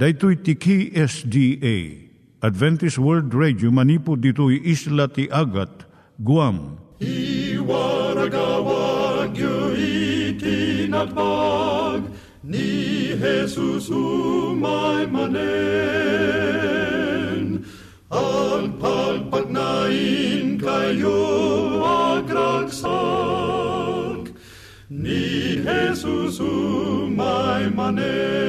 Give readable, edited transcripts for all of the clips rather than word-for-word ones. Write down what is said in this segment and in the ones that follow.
Daito'y tiki SDA Adventist World Radio manipod dito'y Isla ti Agat, Guam. I waragawag yu itinatpag ni Jesus umay manen. Ang pagpagnain kayo agraksak ni Jesus umay manen.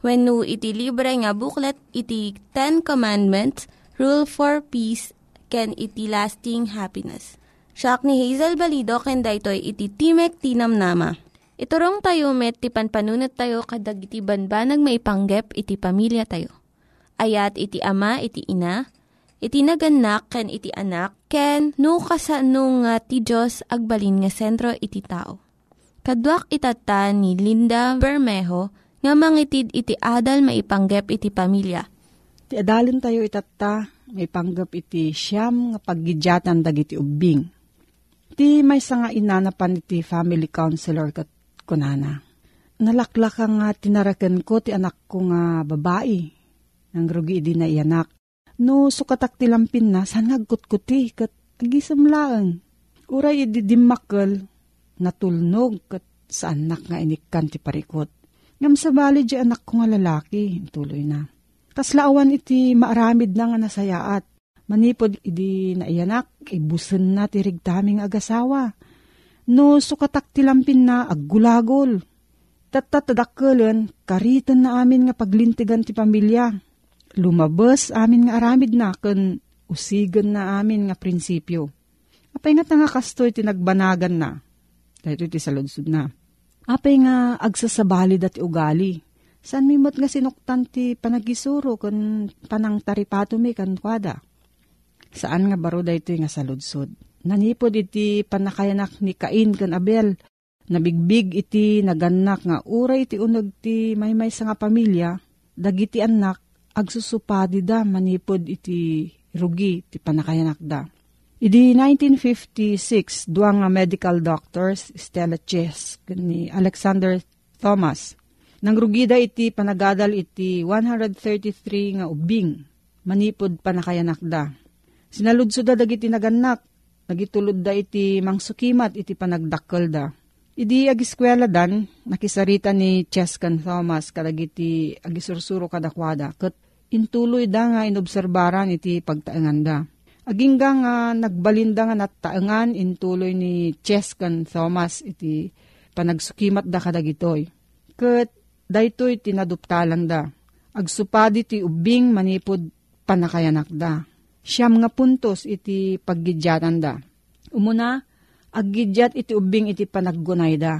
Wenno iti libre nga booklet, iti Ten Commandments, Rule for Peace, ken iti Lasting Happiness. Siak ni Hazel Balido, ken daytoy iti Timek Tinamnama. Iturong tayo met, ti panpanunat tayo, kadag iti banbanag maipanggep, iti pamilya tayo. Ayat iti ama, iti ina, iti naganak, ken iti anak, ken no kasano nga ti Diyos, agbalin nga sentro iti tao. Kaduak itata ni Linda Bermejo, nga mangitid iti adal maipanggep iti pamilya. Iti adalin tayo itata, maipanggep iti siyam nga paggidyatan dagiti ubing. Iti maysa nga inanapan iti family counselor kat kunana. Nalaklaka nga tinaraken ko ti anak ko nga babae, nangrugi di na ianak. No sukatak tilampin na, sanagkutkuti kat agisamlaan. Uray ididimakal, natulnog kat sa anak nga inikkan ti parikot. Ngam sabali di anak ko nga lalaki, tuloy na. Tas laawan iti maaramid na nga nasayaat. Manipod idi na ianak, ibusan na ti rigtaming agasawa. No sukatak tilampin na aggulagol. Tatatadakulan, karitan na amin nga paglintigan ti pamilya. Lumabas amin nga aramid na, ken usigan na amin nga prinsipyo. Apay nga nga kastoy tinagbanagan na. Dahil iti saludsud na. Apay nga agsasabalid at ugali. San mimot nga sinuktan ti panagisuro kung panang taripatumi kankwada. Saan nga baro da ito nga saludsod? Nanipod iti panakayanak ni Cain kan Abel. Nabigbig iti naganak nga uray iti unag ti maymay sa nga pamilya. Dagiti anak agsusupadi da manipod iti rugi ti panakayanak da. Idi 1956, dua nga medical doctors, Stella Chesk, ni Alexander Thomas. Nangrugida iti panagadal iti 133 nga ubing, manipod panakayanak da. Sinaludsud da dagiti naganak, nagitulod da iti mangsukimat iti panagdakkel da. Idi agiskwela dan, nakisarita ni Chesk and Thomas kadagiti agisursuro kadakwada, ket intuloy da nga inobserbaran iti pagtaengan da. Agingga nga nagbalinda nga nataangan intuloy ni Chesk and Thomas iti panagsukimat da kadagitoy. Ket daytoy tinaduptalan da. Agsupadi ti ubing manipod panakayanak da. Siyam nga puntos iti paggidyatan da. Umuna, aggidyat iti ubing iti panaggunay da.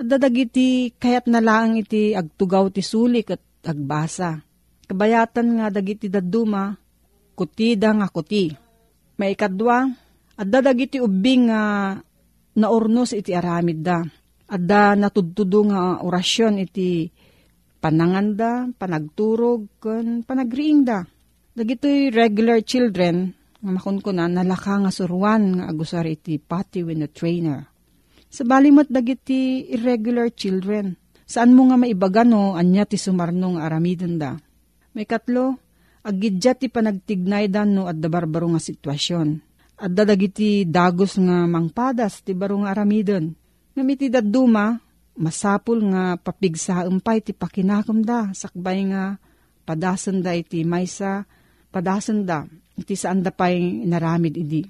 At dadagiti kayat na lang iti agtugaw ti sulik at agbasa. Kabayatan nga dagiti daduma, kuti da nga kuti. May ikadwa, adda dagiti ubing nga naornos iti aramid da. Adda natudtudo nga orasyon iti pananganda, panagturog, panagriing da. Dagito'y regular children Mamakon ko na nalaka nga suruan nga agusar iti pati with a trainer. Sabali mo't dagiti irregular children. Saan mo nga maibagan no, anya ti sumarno nga aramidan da. May katlo, agidya ti panagtignay dan no at dabarbaro nga sitwasyon. At dadagiti dagos nga mangpadas ti baro nga aramidan. Ngamiti daduma, masapul nga papigsaempay ti pakinakam da. Sakbay nga padasan da iti maysa, padasan da. Iti saan da pa'y naramid idi.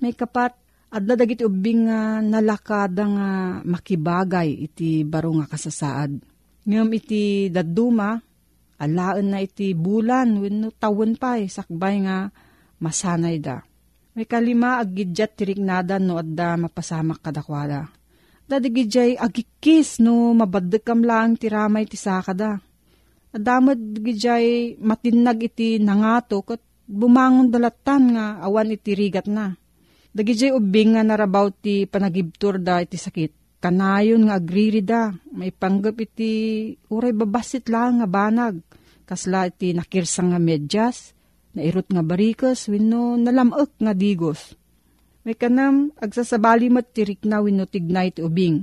May kapat, adda dagiti ubing nga nalakada nga makibagay iti baro nga kasasaad. Ngayon iti daduma, alaan na iti bulan, wenno tawon pa'y sakbay nga masanay da. May kalima, agidjat tirignadan no adda mapasamak kadakwada. Dadigidjay agikis no mabadagkam lang tiramay tisakada. Adamad gidjay matinag iti nangatok at bumangon balatan nga awan iti rigat na. Dagiti ubing nga narabaw ti panagibtur da iti sakit. Kanayon nga agriri da. May panggap iti uray babasit lang nga banag. Kasla iti nakirsang nga medyas, nairot nga barikas, wenno nalamak nga digos. May kanam agsasabali mat tirik na wenno tignay ti ubing.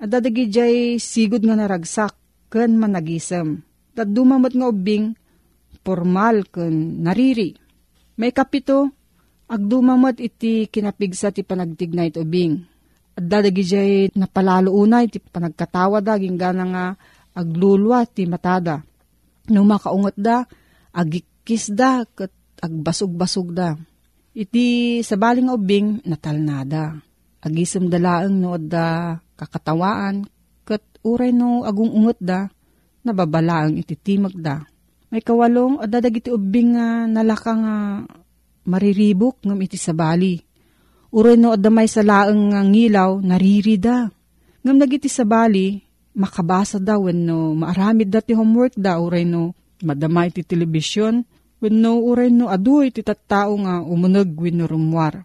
At dadagiti sigod nga naragsak ken managisem. Dadumamat nga ubing formal ken nariri. May kapito, agdumamat iti kinapigsa ti panagtignay ti ubing. At dadagijay napalalo unay ti panagkatawa da, gingana nga aglulwa ti matada. Nung makaungot da, agikis da, kat agbasog-basog da. Iti sabaling ubing, natalnada. Agisem dalaeng no da kakatawaan, kat uray no agungungot da, nababalaang iti timag da. May kawalong, at dadagiti ubing nga nalaka nga mariribok ngam iti sabali. Uray no adamay sa laeng nga ngilaw, naririda. Ngam nagiti sabali, makabasa da wenno maaramid da ti homework da. Uray no madamay ti telebisyon, wenno uray no aduay ti tattao nga umuneg wenno rumwar.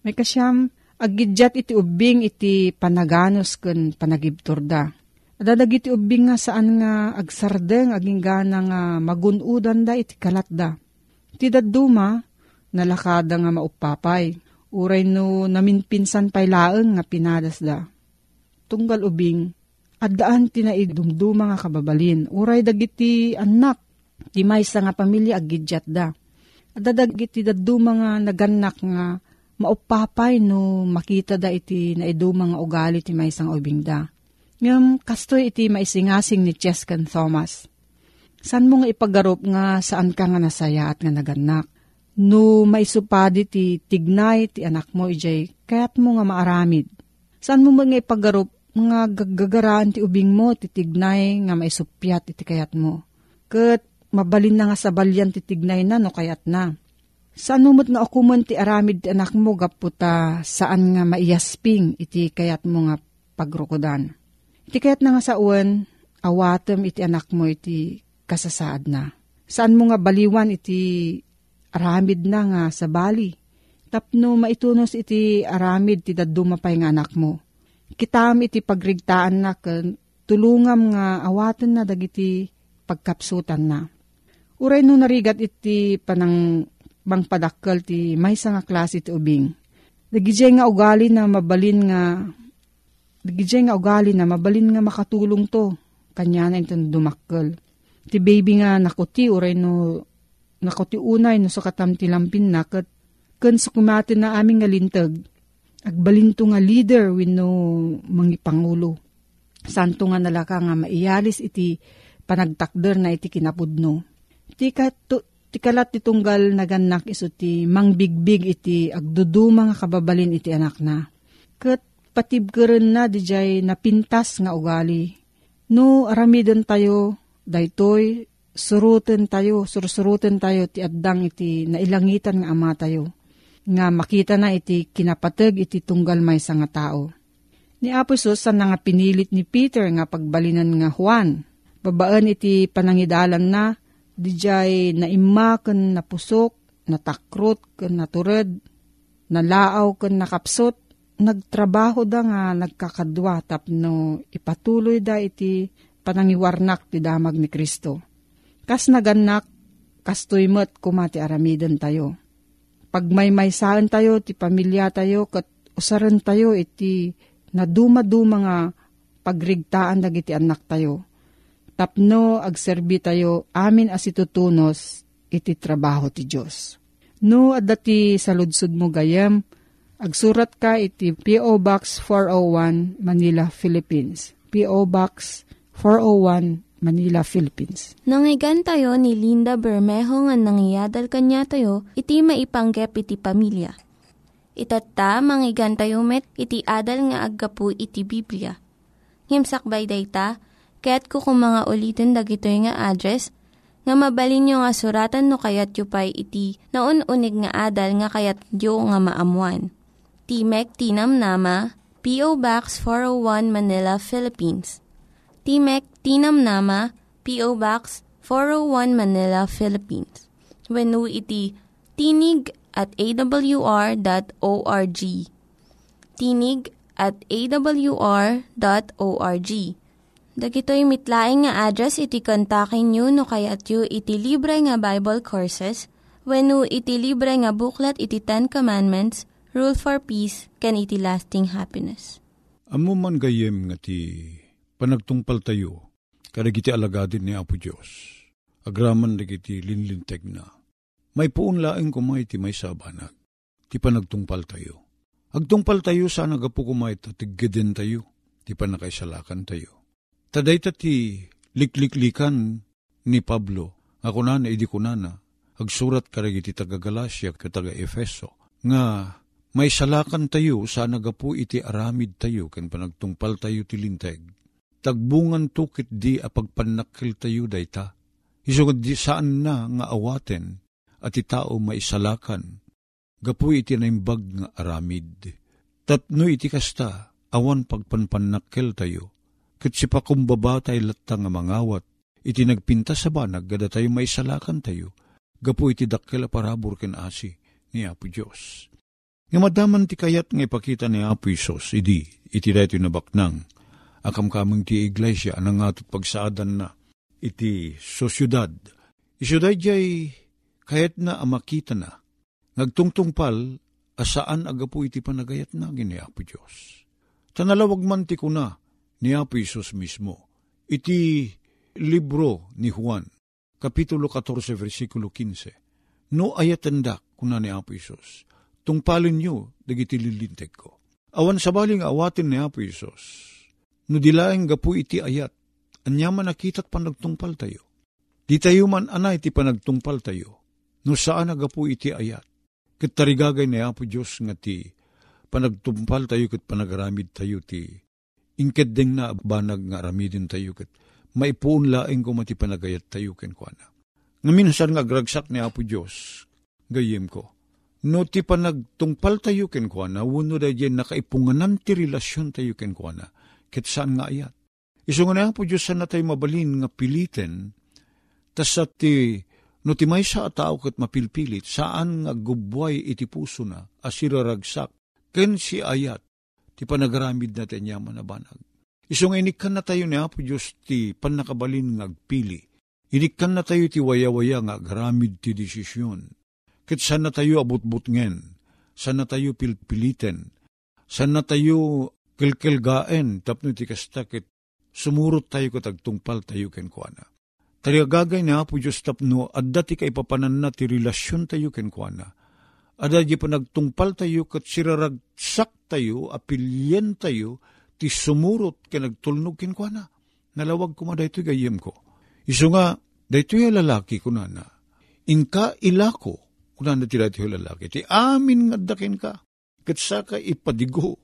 May kasyam, agidjat iti ubing iti panaganos ken panagibtor da. Adadagiti ubing nga saan nga agsardeng aginggana nga magunudan da iti kalat da. Iti daduma, nalakada nga maupapay. Uray no naminpinsan pay laeng nga pinadas da. Tunggal ubing, addaan tinaidumduma nga kababalin. Uray dagiti anak, ti maysa nga pamilya agidjat da. Adadagiti daduma nga naganak nga maupapay no makita da iti naiduma nga ugali ti maysa nga ubing da. Ngam, kastoy iti maisingasing ni Chesk and Thomas. San mo nga ipagarop nga saan ka nga nasaya at nga naganak? No maisupadi ti tignay ti anak mo ijay, kaya't mo nga maaramid. Saan mo nga ipagarop nga gagagaraan ti ubing mo ti tignay nga maisupyat iti kayat mo? Kat mabalin na nga sabalyan ti tignay na no kayat na. Saan mo nga okuman ti aramid ti anak mo gaputa saan nga maiyasping iti kayat mo nga pagrokodan? Iti kayat na nga saon, awatem iti anak mo iti kasasaad na. Saan mo nga baliwan iti aramid na nga sabali. Tapno maitunos iti aramid ti dadumapay nga anak mo. Kitam iti pagrigtaan na tulungam nga awatan na dagiti pagkapsutan na. Uray no narigat iti panang bangpadakkel ti maysa nga klase ti ubing. Dagijay nga ugali na mabalin nga makatulong to, kanya na itong dumakkel. Ti baby nga nakuti, uray no nakutiunay no sa katamti lampin na, kat kan sukumate na aming nga lintag, agbalinto nga leader wenno mangi pangulo. Santo nga nalaka nga maiyalis iti panagtakder na iti kinapudno. Tikalat titunggal naganak iso ti mangbigbig iti agduduma nga kababalin iti anak na. Kat patibgeren na dijay napintas nga ugali. No aramiden tayo, daytoy sursuruten tayo ti addang iti nailangitan nga ama tayo. Nga makita na iti kinapateg iti tunggal maysa nga tao. Ni Apo Hesus san nga pinilit ni Peter nga pagbalinan nga Juan. Babaen iti panangidalan na dijay naimma ken napusok, natakrot ken natured, nalaaw ken nakapsot. Nagtrabaho da nga nagkakadwa tapno ipatuloy da iti panangiwarnak ti damag ni Kristo. Kas naganak, kastoy met kumati aramidan tayo. Pagmaymaysahan tayo, ti pamilya tayo, kat usaran tayo, iti naduma-duma nga pagrigtaan dagiti anak tayo. Tapno agserbi tayo, amin as itutunos, iti trabaho ti Diyos. No, adda ti saludsod mo gayam, agsurat ka iti P.O. Box 401, Manila, Philippines. P.O. Box 401, Manila, Philippines. Nangyigan tayo ni Linda Bermejo nga nangyadal kanya tayo, iti maipanggep iti pamilya. Itata, mangyigan tayo met, iti adal nga aggapu iti Biblia. Ngimsakbay dayta, kaya't kukumanga ulitin dagito nga address, nga mabalin nyo nga suratan no kayat yu pa'y iti naununig nga adal nga kayat yu nga maamuan. Timek Tinamnama, P.O. Box 401 Manila, Philippines. Timek Tinamnama, P.O. Box 401 Manila, Philippines. Wenno iti tinig@awr.org. Tinig@awr.org. Dagitoy mitlaing nga address iti kontakin nyo no kayat yu iti libre nga Bible Courses wenno iti libre nga buklat iti Ten Commandments, Rule for Peace, can iti lasting happiness. Amo man gayem nga ti panagtungpal tayo, kadagiti alagadin ni Apo Diyos, agraman dagiti linlinteg na, may puon laing kumay ti may sabanag, ti panagtungpal tayo. Agtungpal tayo sana gapu kumay tatiggadin tayo, ti panakaisalakan tayo. Taday tati likliklikan ni Pablo, nga kunana idi kunana, agsurat kadagiti taga Galasya, taga Efeso, nga may salakan tayo, sana gapu iti aramid tayo, ken panagtungpal tayo ti linteg. Tagbungan tukit di apagpanakil tayo dayta. Isugod di saan na nga awaten, at itao may salakan. Gapu iti naimbag nga aramid. Tatno iti kasta, awan pagpanpanakil tayo. Ket sipakumbaba tayo latta nga mangawat, iti nagpinta sa banag, gada tayo may salakan tayo. Gapu iti dakkel parabor ken asi ni Apo Dios. Nga madaman ti kayat nga ipakita ni Apo Isos, idi, iti dayto nabaknang, akamkamang ti iglesia, anang atot pagsaadan na, iti sosyudad. Isyudad jay, kayat na amakita na, nagtungtungpal, asaan aga po iti panagayat na, ni Apo Diyos. Tanalawag man ti kuna, ni Apo Isos mismo, iti libro ni Juan, Kapitulo 14, versikulo 15, no ayatendak, kuna ni Apo Isos, tungpalin nyo, dagiti lilinteg ko. Awan sabaling awatin ni Apo Isos, no dilaeng gapu iti ayat, anyaman nakita't panagtungpal tayo. Di tayo man anay iti panagtungpal tayo, no saan agapu iti ayat. Ket tarigagay ni Apo Diyos nga ti panagtungpal tayo ket panagaramid tayo ti inkeddeng na banag nga aramidin tayo ket maipuon laeng kumati panagayat tayo ken kuana. Nga minsan nga agragsak ni Apo Diyos, gayem ko, no ti panagtungpal tayo ken kuana, wenno dayjen nakaipunganan ti relasyon tayo ken kuana, ket saan nga ayat. Isu nga na po Diyos saan na tayo mabalin nga pilitin, tas at ti, no ti may sa atao ket mapilpilit, saan nga gubway iti puso na, asiraragsak, ken si ayat, ti panagaramid na ti anyaman na banag. Isu nga inikkan na tayo ni Apo Diyos ti panakabalin nga agpili, inikkan na tayo ti wayawaya nga agramid ti desisyon, ket saan na tayo abutbutngen, saan na tayo pilpilitin, saan na tayo kilkilgaen, tapno ti kasta ket sumurot tayo ket agtungpal tayo ken kuana. Tarigagay ni Apo Diyos tapno, adda ti kaipapanan na ti relasyon tayo ken kuana. Adda ti panagtungpal tayo ket siraragsak tayo, apilyen tayo, ti sumurot ken agtulnog ken kuana. Nalawag ko madaytoy gayem ko. Isu nga, daytoy lalaki kunana, inka ilako, kunana ti daytoy lalaki, ti amin nga addaken ka, ket saka ipadigo,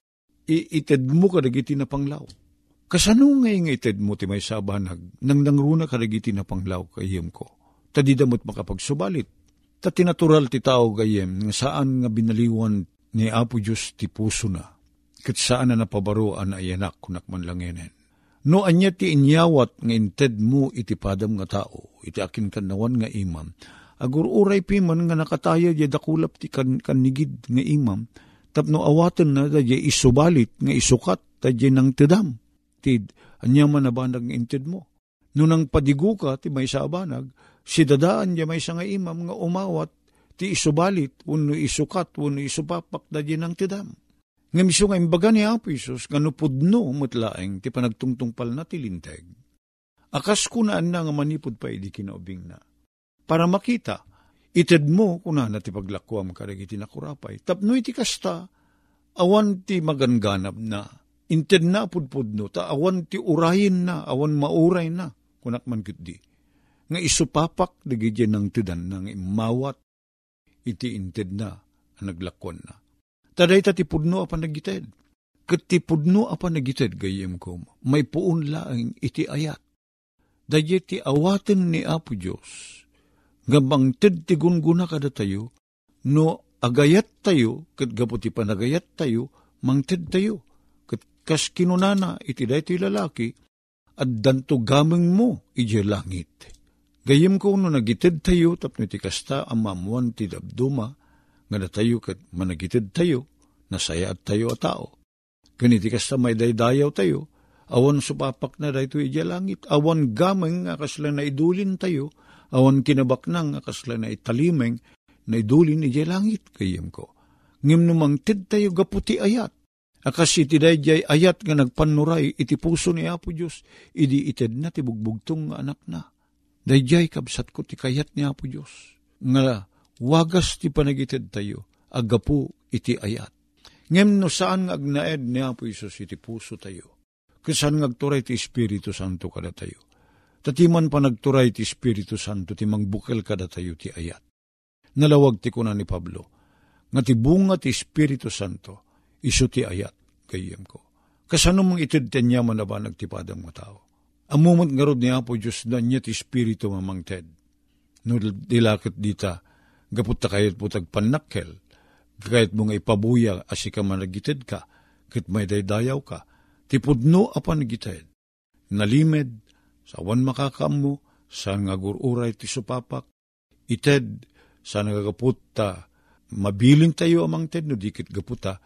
ited mo kadagiti na panglaw. Kasano ngay nga ited mo ti may sabanag, nang nangruna kadagiti na panglaw kayem ko, tadidamot makapagsubalit, tatinatural ti tao kayem, nga saan nga binaliwan ni Apo Diyos ti puso na, ket saan na napabaroan na ayanak kunakman langenen. No anya ti inyawat nga inted mo iti padam nga tao, iti akin kanawan nga imam, agururay piman nga nakataya yadakulap ti kanigid nga imam, tapno awatan na tayo isubalit nga isukat tayo ng tidam. Tid, anyaman na banag nga intid mo. Nunang padigo ka, ti may sa abanag, sidadaan niya may sa nga imam nga umawat, ti isubalit, wano isukat, wano isupapak, dadyan ang tidam. Ngamiso nga imbaga ni Apo Isus, ganupudno mutlaeng, ti panagtungtungpal na ti linteg. Akas kunaan na nga manipod pa idi kinaubing na. Para makita, ited mo kunaan na ti paglakwam karagiti na kurapay. Tapno iti kasta, awan ti maganganap na. Inted na pudpudno, ta awan ti urayin na, awan mauray na, kunakman kitdi. Nga isupapak, digidyan ng tidan, nang imawat, iti inted na, ang naglakon na. Taday tatipudno apan nagited. Katipudno apan nagited, gayem ko, may puun laing iti ayat. Daye ti awaten ni Apo Diyos, gabang ted ti gunguna kada tayo, no agayat tayo, kat gaputi panagayat tayo, mangted tayo. Kat kas kinunana, iti day ti lalaki, at danto gaming mo, iti langit. Gayem ko, no nagited tayo, tapno ti kasta, amamuan ti dabduma, nga na tayo kat managitid tayo, nasaya at tayo at tao. Ganiti kasta may daydayaw tayo, awan supapak na dayto ija langit, awan gameng nga kasla na idulin tayo, awan kinabak na nga kasla na italimeng na idulin ija langit, kayem ko. Ngimnumang tid tayo gaputi ayat, akas iti dayjay ayat nga nagpanuray, iti puso ni Apo Diyos, idi ited na ti bugbugtong nga anak na. Dayjay kabsat ko ti kayat ni Apo Diyos, nga wagas ti panagitid tayo, agapu iti ayat. Ngem no saan nga agnaed ni Apo Isus iti puso tayo, kasan nga agturay ti Espiritu Santo kada tayo. Tatiman pa nagturay ti Espiritu Santo, ti mangbukel kada tayo ti ayat. Nalawag ti kuna ni Pablo, nga ti bunga ti Espiritu Santo, isu ti ayat, kayem ko. Kasano mong itid ti anyaman na ba nagtipadang mo tao? Amumot nga rod ni Apo Diyos na niya ti Espiritu mamangted. No dilakit dita, gapot ta kayat po tagpanakkel, kayat mo nga ipabuya asi ka managitid ka, kit may daydayaw ka, tipudno apan nagitid. Nalimed, sawan makakam mo, saan nga gururay ti supapak, ited, saan nga gapot ta, mabiling tayo amang ted, no dikit gapot ta,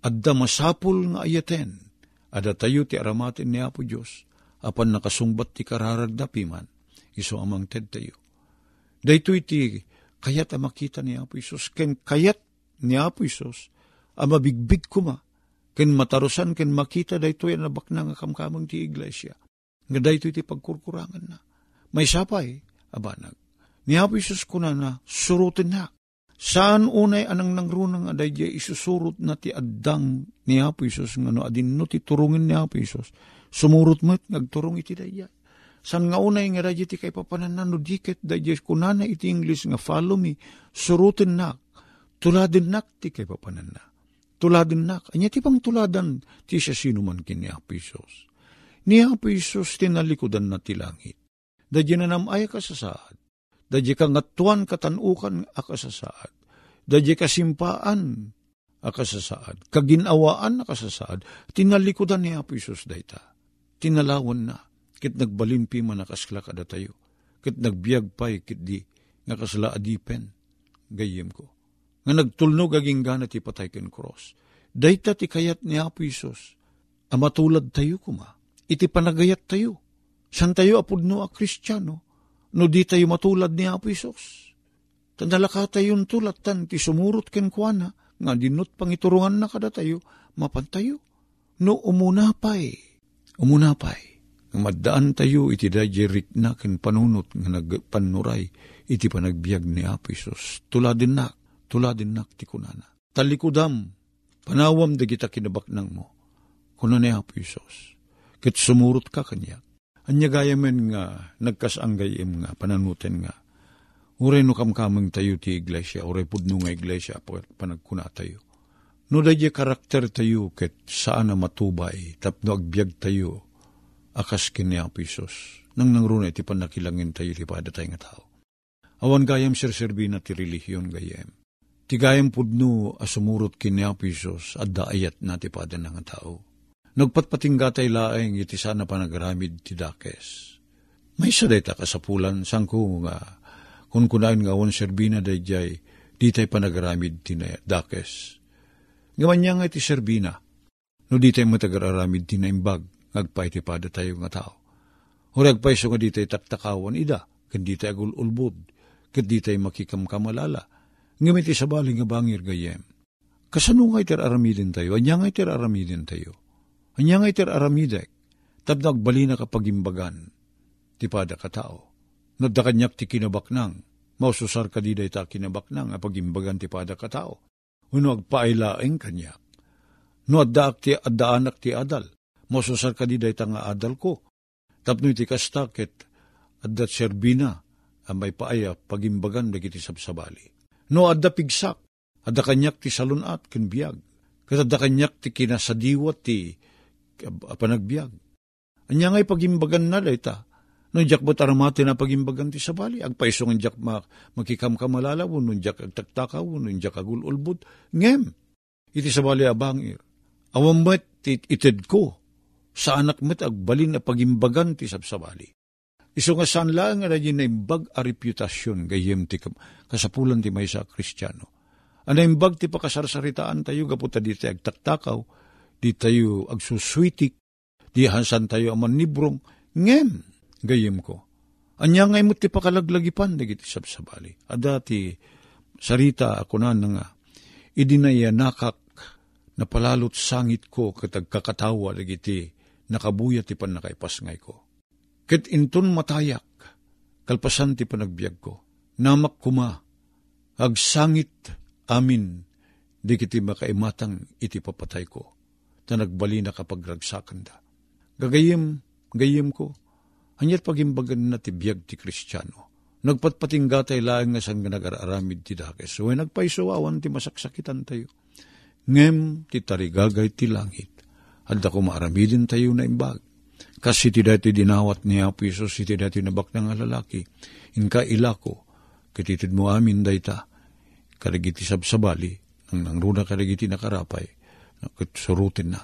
adda masapul nga ayaten, adda tayo ti aramatin ni Apo Diyos, apan nakasumbat ti kararagdapiman, iso amang ted tayo. Dayto iti, kayat ang makita ni Apo Isus, ken kayat ni Apo Isus, ang mabigbig kuma, ken matarusan, ken makita, dahito yan nabak na nga kamkamang ti iglesia, nga dahito iti pagkurkurangan na. May sapay, abanag, ni Apo Isus kuna na, surutin na. Saan unay anang nangrunang aday diya isusurot na ti addang ni Apo Isus, nga no adin no ti turungin ni Apo Isus, sumurot mo't nagturong iti dayay. San nga unay nga radya ti kay papanan na no diket dadya kunana iti English nga follow me, surutin nak, tuladin nak ti kay papanan na. Tuladin nak, anya ti pang tuladan ti siya sinuman kin ni Apo Isus. Ni Apo Isus tinalikudan na ti langit. Dadya na namay kasasaad, dadya ka ngatuan katanukan akasasaad, dadya ka simpaan akasasaad, kaginawaan akasasaad, tinalikudan ni Apo Isus dayta, tinalawan na. Kit nagbalimpi man nakasla kada tayo, kit nagbiagpay, kit di, nakasla adipen, gayem ko. Nga nagtulnog aging gana ti patay ken cross. Dayta ti kayat ni Apo Isus, amatulad tayo kuma, iti panagayat tayo. San tayo apudno a Kristiyano, no di tayo matulad ni Apo Isus. Tandalaka tayong tulatan, ti sumurot ken kuana, nga dinot pangiturungan na kada tayo, mapantayo. No umunapay. Maddaan tayo iti dajerik na ken panunot nga nagpanuray iti panagbiag ni Apo Isus. Tuladin nak ti kunana. Talikudam, panawam da kita kinabaknang mo. Kuna ni Apo Isus. Ket sumurot ka kanya. Anya gayamen nga nagkasanggayem nga pananuten nga. Uray no kamkameng tayo ti iglesia, uray pudno nga iglesia panagkuna tayo. No daje karakter tayo ket saan na matubay tapno agbiag tayo. Akas ken ni Apo Isus, nang nangruna iti panakilangin tayo lipada tayo nga tao. Awan gayam sirserbi na ti relihiyon gayam. Ti gayam pudno asumurot ken ni Apo Isus, adda ayat na ti pada na nga tao. Nagpatpatingga tayo laeng iti sana panagaramid ti dakes. May isa day ta kasapulan, sangko nga, kung kunain nga awan serbi na dayjay, di tayo panagaramid ti dakes. Ngaman niya nga iti serbi na, no di tayo matagararamid ti naimbag, nagpaitipada tayo nga tao. Horagpaiso nga di tayo taktakawan ida, kundi tayo agululbud, kundi tayo makikamkamalala, Ngamit isabali nga bangir gayem. Kasano nga iter aramidin tayo? Anya nga iter aramidin tayo? Anya nga iter aramidek? Tabdag balina kapagimbagan. Tipada katao. Nagdakanyak ti kinabaknang. Maususar ka di day ta kinabaknang apagimbagan tipada katao. Uno agpailaeng kanyak. No addaak ti addaanak ti adal. Maususar ka di day ta nga adal ko. Tapnoy ti kastakit addat serbina ang may paaya pagimbagan dagiti sabsabali. No adda pigsak, adda kanyak ti salunat ken biag, ket adda kanyak ti kinasadiwat ti panagbiag. Anya ngay pagimbagan na dayta. No jak bat aramaten a pagimbagan ti sabali, agpaisong jak makikamkamalalaw, no jak agtaktakaw, no jak agululbud, ngem. Iti sabali a bangir. Awam met ited ko sa anak met agbalin a pagimbagan ti sabsabali. Iso nga saan lang nga na imbag a reputasyon gayem ti kasapulan ti maysa Kristiyano. Ano imbag ti pakasarsaritaan tayo gaputa di tayo agtaktakaw, di tayo agsuswitik, di hansan tayo aman nibrong, ngem gayem ko. Anya nga imot ti pakalaglagipan, dagiti sabsabali. Ada ti sarita ako na nga, idinayanakak na palalot sangit ko katagkakatawa dagiti nakabuya ti pan nakaipasngay ko. Ket intun matayak, kalpasan ti panagbiag ko, namak kuma, agsangit amin, di kiti makaimatang iti papatay ko, na nagbali na kapag ragsakan da. Gagayim, gayim ko, hanyat pagimbagan na ti biag ti Kristiyano, nagpatpatinggatay laeng nga sang nagararamid ti dakes, so nagpaisuwawan ti masaksakitan tayo. Ngem ti tarigagay ti langit, adda ko maaramidin tayo na imbag. Kasi ti dati dinawat ni Apo Isos, iti dati nabak na nga lalaki, inka ilako, kititid mo amin dayta, karagiti sabsabali, nang runa karagiti nakarapay, surutin na,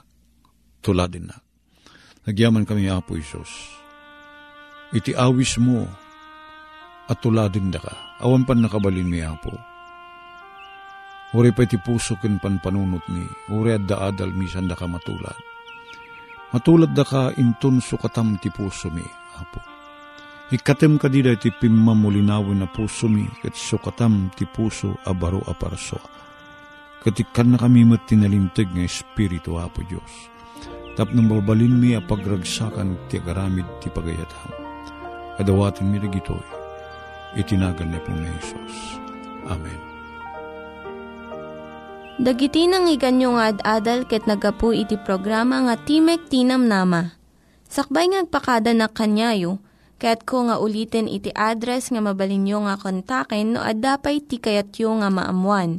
tuladin na. Nagyaman kami, Apo Isos, iti awis mo, at tuladin na ka, awan pan nakabalin mi Apo. Uri pa iti puso ken panpanunot mi, uri at daadal misan na ka matulad. Matulad da ka intun sukatam ti puso mi, Apo. Ikatem ka di da iti pimmamulinawin na puso mi, kat sukatam ti puso abaro aparso. Katikan na kami matinalimteg ng Espiritu, Apo Diyos. Tapnang babalin mi apagragsakan ti agaramid ti pagayatam. Adawatin mi na gitoy, itinagan na po na Isos. Amen. Dagiti nang iganyo nga ad-adal ket nagapu iti programa nga Timek Tinamnama. Sakbay ngagpakada na kanyayo, ket ko nga ulitin iti address nga mabalinyo nga kontaken no ad-dapay tikayatyo nga maamuan.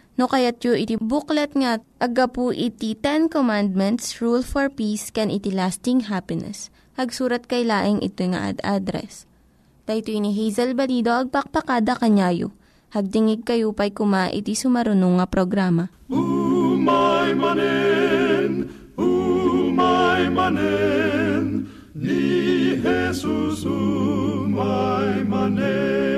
no kayatyo iti booklet nga agapu iti 10 Commandments, Rule for Peace, can iti lasting happiness. Hagsurat kay laing itoy nga address. Daytoy ni Hazel Balido agpakpakada kanyayo. Hagdingig kayo pay kuma iti sumarunong nga programa. Umay manen, umay manen, ni Jesus umay manen.